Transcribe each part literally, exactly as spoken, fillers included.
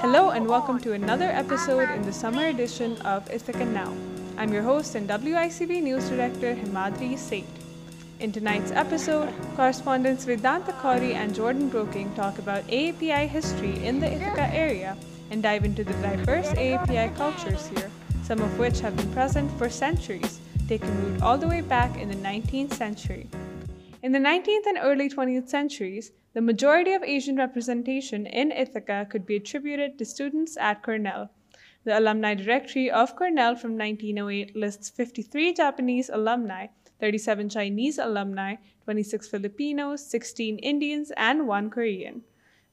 Hello and welcome to another episode in the summer edition of Ithaca Now. I'm your host and W I C B News Director Himadri Seth. In tonight's episode, correspondents Vedanta Kauri and Jordan Brooking talk about A A P I history in the Ithaca area and dive into the diverse A A P I cultures here, some of which have been present for centuries, taking root all the way back in the nineteenth century. In the nineteenth and early twentieth centuries, the majority of Asian representation in Ithaca could be attributed to students at Cornell. The Alumni Directory of Cornell from nineteen oh eight lists fifty-three Japanese alumni, thirty-seven Chinese alumni, twenty-six Filipinos, sixteen Indians, and one Korean.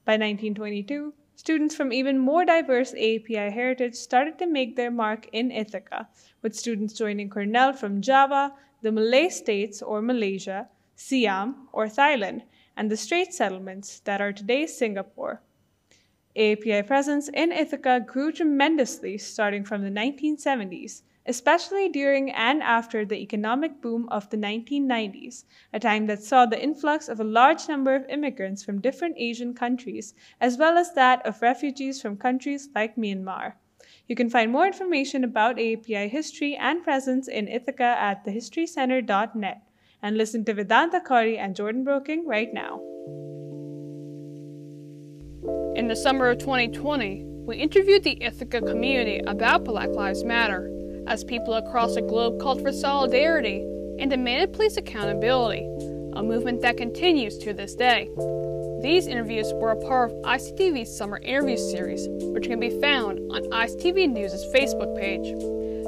By nineteen twenty-two, students from even more diverse A A P I heritage started to make their mark in Ithaca, with students joining Cornell from Java, the Malay States or Malaysia, Siam or Thailand, and the Strait settlements that are today Singapore. A A P I presence in Ithaca grew tremendously starting from the nineteen seventies, especially during and after the economic boom of the nineteen nineties, a time that saw the influx of a large number of immigrants from different Asian countries, as well as that of refugees from countries like Myanmar. You can find more information about A A P I history and presence in Ithaca at the history center dot net. And listen to Vedanta Kauri and Jordan Brooking right now. In the summer of twenty twenty, we interviewed the Ithaca community about Black Lives Matter, as people across the globe called for solidarity and demanded police accountability, a movement that continues to this day. These interviews were a part of I C T V's Summer Interview Series, which can be found on I C T V News' Facebook page.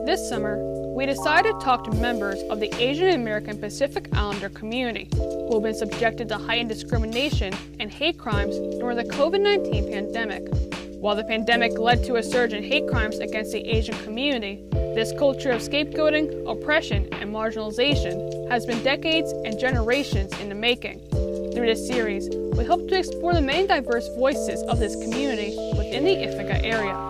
This summer, we decided to talk to members of the Asian American Pacific Islander community who have been subjected to heightened discrimination and hate crimes during the COVID nineteen pandemic. While the pandemic led to a surge in hate crimes against the Asian community, this culture of scapegoating, oppression, and marginalization has been decades and generations in the making. Through this series, we hope to explore the many diverse voices of this community within the Ithaca area.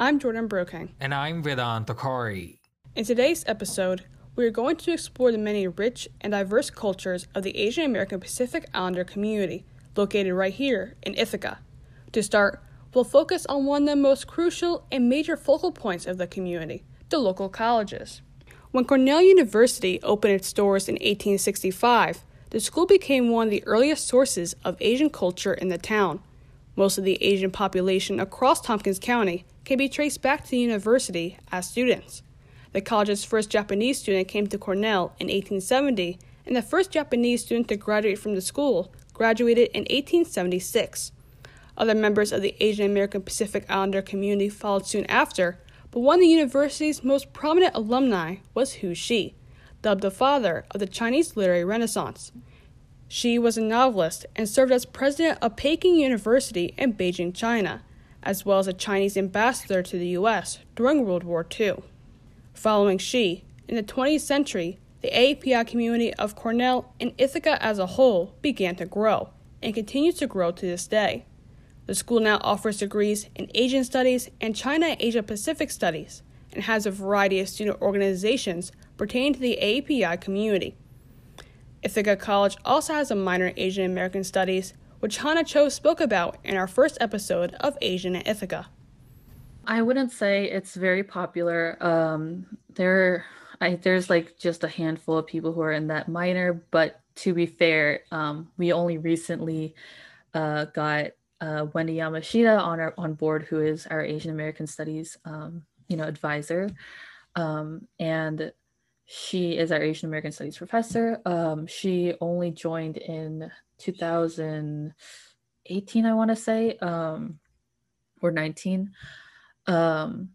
I'm Jordan Brooking. And I'm Vedanta Kauri. In today's episode, we are going to explore the many rich and diverse cultures of the Asian American Pacific Islander community, located right here in Ithaca. To start, we'll focus on one of the most crucial and major focal points of the community, the local colleges. When Cornell University opened its doors in eighteen sixty-five, the school became one of the earliest sources of Asian culture in the town. Most of the Asian population across Tompkins County can be traced back to the university as students. The college's first Japanese student came to Cornell in eighteen seventy, and the first Japanese student to graduate from the school graduated in eighteen seventy-six. Other members of the Asian American Pacific Islander community followed soon after, but one of the university's most prominent alumni was Hu Shih, dubbed the father of the Chinese literary renaissance. She was a novelist and served as president of Peking University in Beijing, China, as well as a Chinese ambassador to the U S during World War Two. Following Shih, in the twentieth century, the A A P I community of Cornell and Ithaca as a whole began to grow and continues to grow to this day. The school now offers degrees in Asian Studies and China and Asia Pacific Studies and has a variety of student organizations pertaining to the A A P I community. Ithaca College also has a minor in Asian American Studies, which Hannah Cho spoke about in our first episode of Asian in Ithaca. I wouldn't say it's very popular. Um, there, I, there's like just a handful of people who are in that minor, but to be fair, um, we only recently uh, got uh, Wendy Yamashita on our, on board, who is our Asian American Studies um, you know, advisor. Um, and She is our Asian American Studies professor. Um, she only joined in two thousand eighteen, I want to say, um, or nineteen. Um,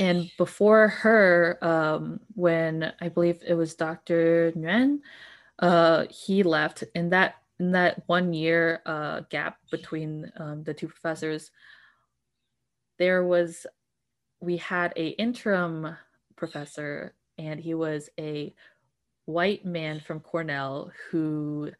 and before her, um, when I believe it was Doctor Nguyen, uh, he left. In that in that one year uh, gap between um, the two professors, there was we had a interim professor. And he was a white man from Cornell who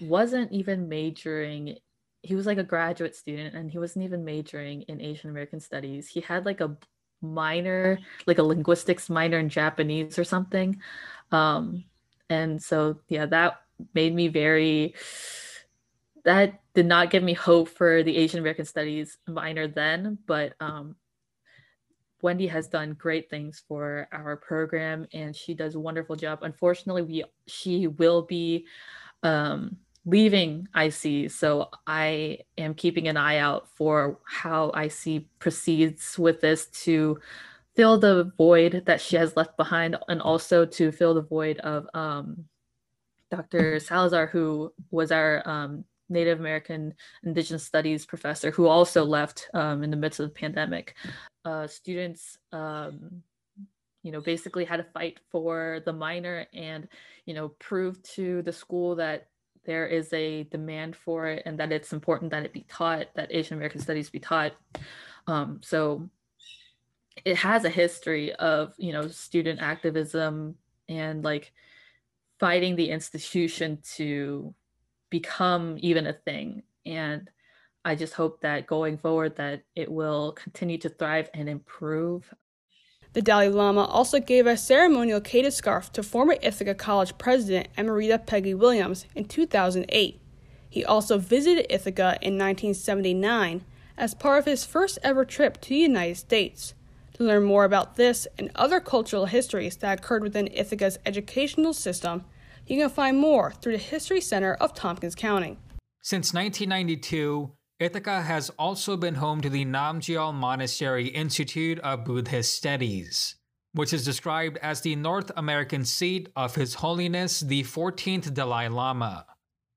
wasn't even majoring. He was like a graduate student and he wasn't even majoring in Asian American Studies. He had like a minor, like a linguistics minor in Japanese or something. Um, and so, yeah, that made me very that did not give me hope for the Asian American Studies minor then, but um, Wendy has done great things for our program and she does a wonderful job. Unfortunately, we she will be um, leaving I C, so I am keeping an eye out for how I C proceeds with this to fill the void that she has left behind, and also to fill the void of um, Doctor Salazar, who was our um, Native American Indigenous Studies professor, who also left um, in the midst of the pandemic. Uh, students, um, you know, basically had to fight for the minor and, you know, prove to the school that there is a demand for it and that it's important that it be taught, that Asian American Studies be taught. Um, so it has a history of, you know, student activism and like fighting the institution to become even a thing. And I just hope that going forward that it will continue to thrive and improve. The Dalai Lama also gave a ceremonial Keda scarf to former Ithaca College president Emerita Peggy Williams in two thousand eight. He also visited Ithaca in nineteen seventy-nine as part of his first ever trip to the United States. To learn more about this and other cultural histories that occurred within Ithaca's educational system, you can find more through the History Center of Tompkins County. Since nineteen ninety-two, Ithaca has also been home to the Namgyal Monastery Institute of Buddhist Studies, which is described as the North American seat of His Holiness the fourteenth Dalai Lama.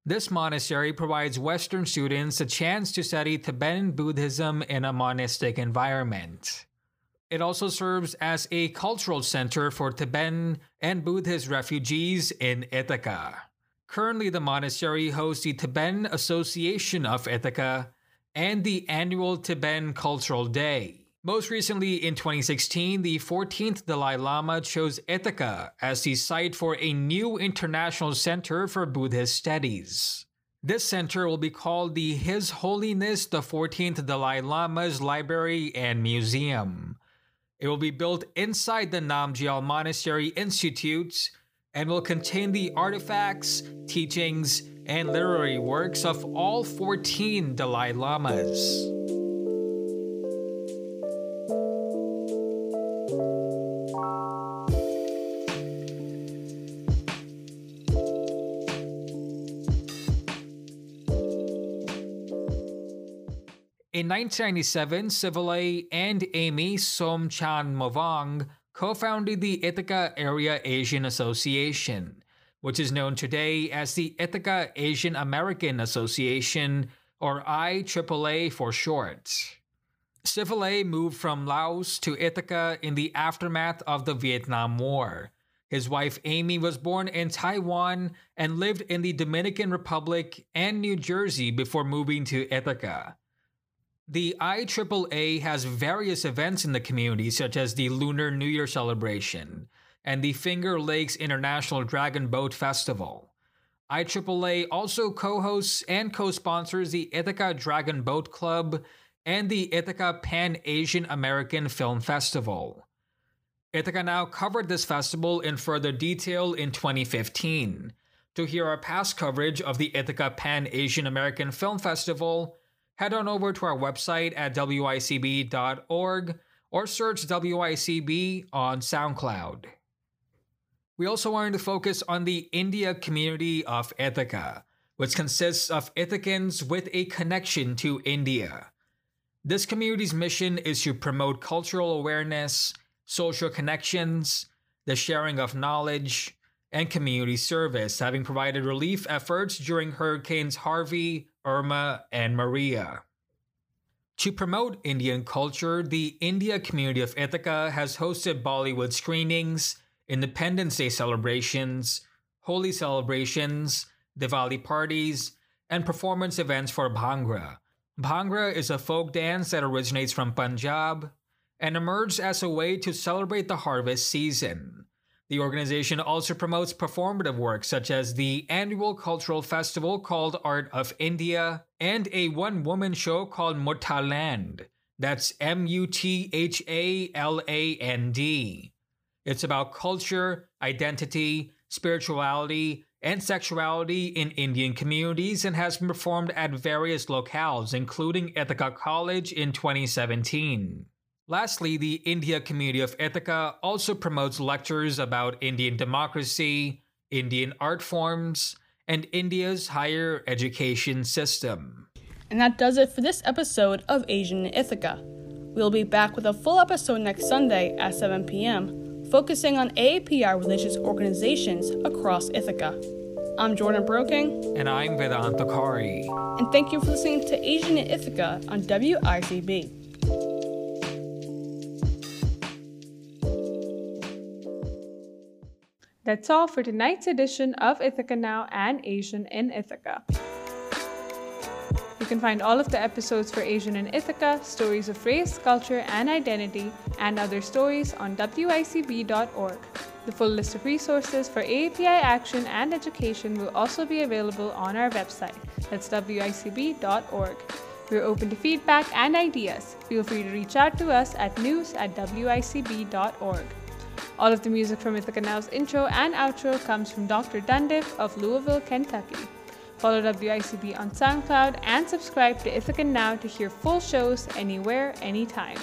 This monastery provides Western students a chance to study Tibetan Buddhism in a monastic environment. It also serves as a cultural center for Tibetan and Buddhist refugees in Ithaca. Currently, the monastery hosts the Tibetan Association of Ithaca and the annual Tibetan Cultural Day. Most recently, in twenty sixteen, the fourteenth Dalai Lama chose Ithaca as the site for a new international center for Buddhist studies. This center will be called the His Holiness the fourteenth Dalai Lama's Library and Museum. It will be built inside the Namgyal Monastery Institute and will contain the artifacts, teachings, and literary works of all fourteen Dalai Lamas. In nineteen ninety-seven, Sivale and Amy Somchan Mavang co-founded the Ithaca Area Asian Association, which is known today as the Ithaca Asian American Association, or I A A A for short. Sivale moved from Laos to Ithaca in the aftermath of the Vietnam War. His wife Amy was born in Taiwan and lived in the Dominican Republic and New Jersey before moving to Ithaca. The I A A A has various events in the community, such as the Lunar New Year celebration and the Finger Lakes International Dragon Boat Festival. I A A A also co-hosts and co-sponsors the Ithaca Dragon Boat Club and the Ithaca Pan-Asian American Film Festival. Ithaca Now covered this festival in further detail in twenty fifteen. To hear our past coverage of the Ithaca Pan-Asian American Film Festival, head on over to our website at W I C B dot org or search W I C B on SoundCloud. We also wanted to focus on the India Community of Ithaca, which consists of Ithacans with a connection to India. This community's mission is to promote cultural awareness, social connections, the sharing of knowledge, and community service, having provided relief efforts during Hurricanes Harvey, Irma, and Maria. To promote Indian culture, the India Community of Ithaca has hosted Bollywood screenings, Independence Day celebrations, Holi celebrations, Diwali parties, and performance events for Bhangra. Bhangra is a folk dance that originates from Punjab and emerged as a way to celebrate the harvest season. The organization also promotes performative work such as the annual cultural festival called Art of India and a one-woman show called Muthaland. That's M U T H A L A N D. It's about culture, identity, spirituality, and sexuality in Indian communities and has been performed at various locales, including Ithaca College in twenty seventeen. Lastly, the India Community of Ithaca also promotes lectures about Indian democracy, Indian art forms, and India's higher education system. And that does it for this episode of Asian in Ithaca. We'll be back with a full episode next Sunday at seven p.m., focusing on A A P I religious organizations across Ithaca. I'm Jordan Brooking. And I'm Vedanta Kauri. And thank you for listening to Asian in Ithaca on W I C B. That's all for tonight's edition of Ithaca Now and Asian in Ithaca. You can find all of the episodes for Asian in Ithaca, Stories of Race, Culture, and Identity, and other stories on W I C B dot org. The full list of resources for A A P I action and education will also be available on our website. That's W I C B dot org. We're open to feedback and ideas. Feel free to reach out to us at news at W I C B dot org. All of the music from Ithaca Now's intro and outro comes from Doctor Dundip of Louisville, Kentucky. Follow W I C B on SoundCloud and subscribe to Ithaca Now to hear full shows anywhere, anytime.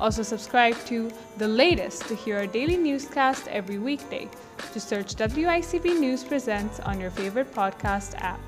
Also subscribe to The Latest to hear our daily newscast every weekday. Just search W I C B News Presents on your favorite podcast app.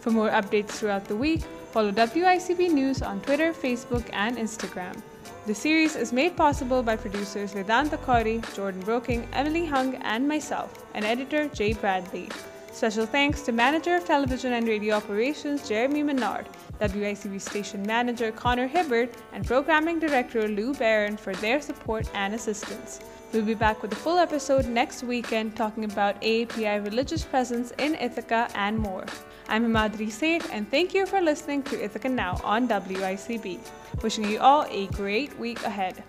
For more updates throughout the week, follow W I C B News on Twitter, Facebook, and Instagram. The series is made possible by producers Vedanta Kauri, Jordan Brooking, Emily Hung, and myself, and editor Jay Bradley. Special thanks to Manager of Television and Radio Operations Jeremy Menard, W I C B Station Manager Connor Hibbert, and Programming Director Lou Barron for their support and assistance. We'll be back with a full episode next weekend talking about A A P I religious presence in Ithaca and more. I'm Himadri Seth, and thank you for listening to Ithaca Now on W I C B. Wishing you all a great week ahead.